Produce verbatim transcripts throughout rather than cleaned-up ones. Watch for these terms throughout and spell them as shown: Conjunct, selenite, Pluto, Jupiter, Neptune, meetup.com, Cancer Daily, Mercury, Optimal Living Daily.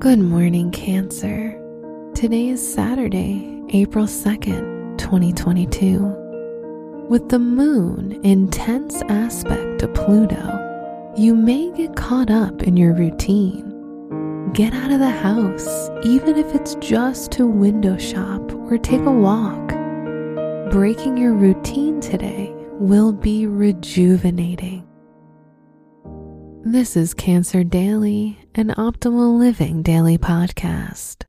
Good morning, Cancer. Today is Saturday, April second, twenty twenty-two. With the moon in tense aspect to Pluto, you may get caught up in your routine. Get out of the house, even if it's just to window shop or take a walk. Breaking your routine today will be rejuvenating. This is Cancer Daily, an Optimal Living Daily podcast.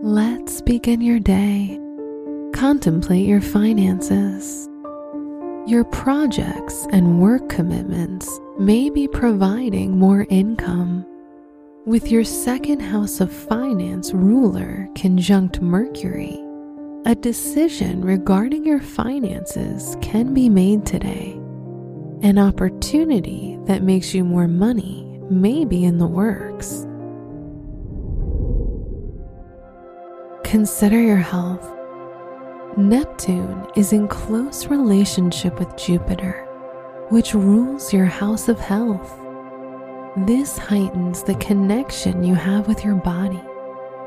Let's begin your day. Contemplate your finances. Your projects and work commitments may be providing more income. With your second house of finance ruler conjunct Mercury, a decision regarding your finances can be made today. An opportunity that makes you more money may be in the works. Consider your health. Neptune is in close relationship with Jupiter, which rules your house of health. This heightens the connection you have with your body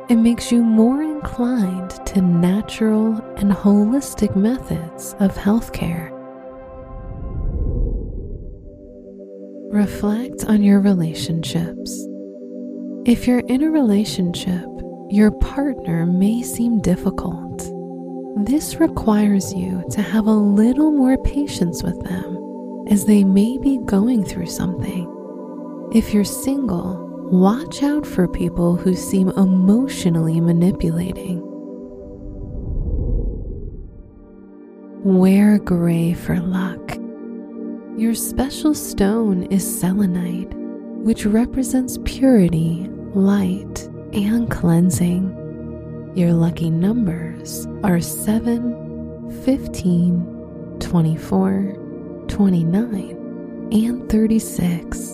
and makes you more inclined to natural and holistic methods of healthcare. Reflect on your relationships. If you're in a relationship, your partner may seem difficult. This requires you to have a little more patience with them, as they may be going through something. If you're single, watch out for people who seem emotionally manipulating. Wear gray for luck. Your special stone is selenite, which represents purity, light, and cleansing. Your lucky numbers are seven, fifteen, twenty-four, twenty-nine, and thirty-six.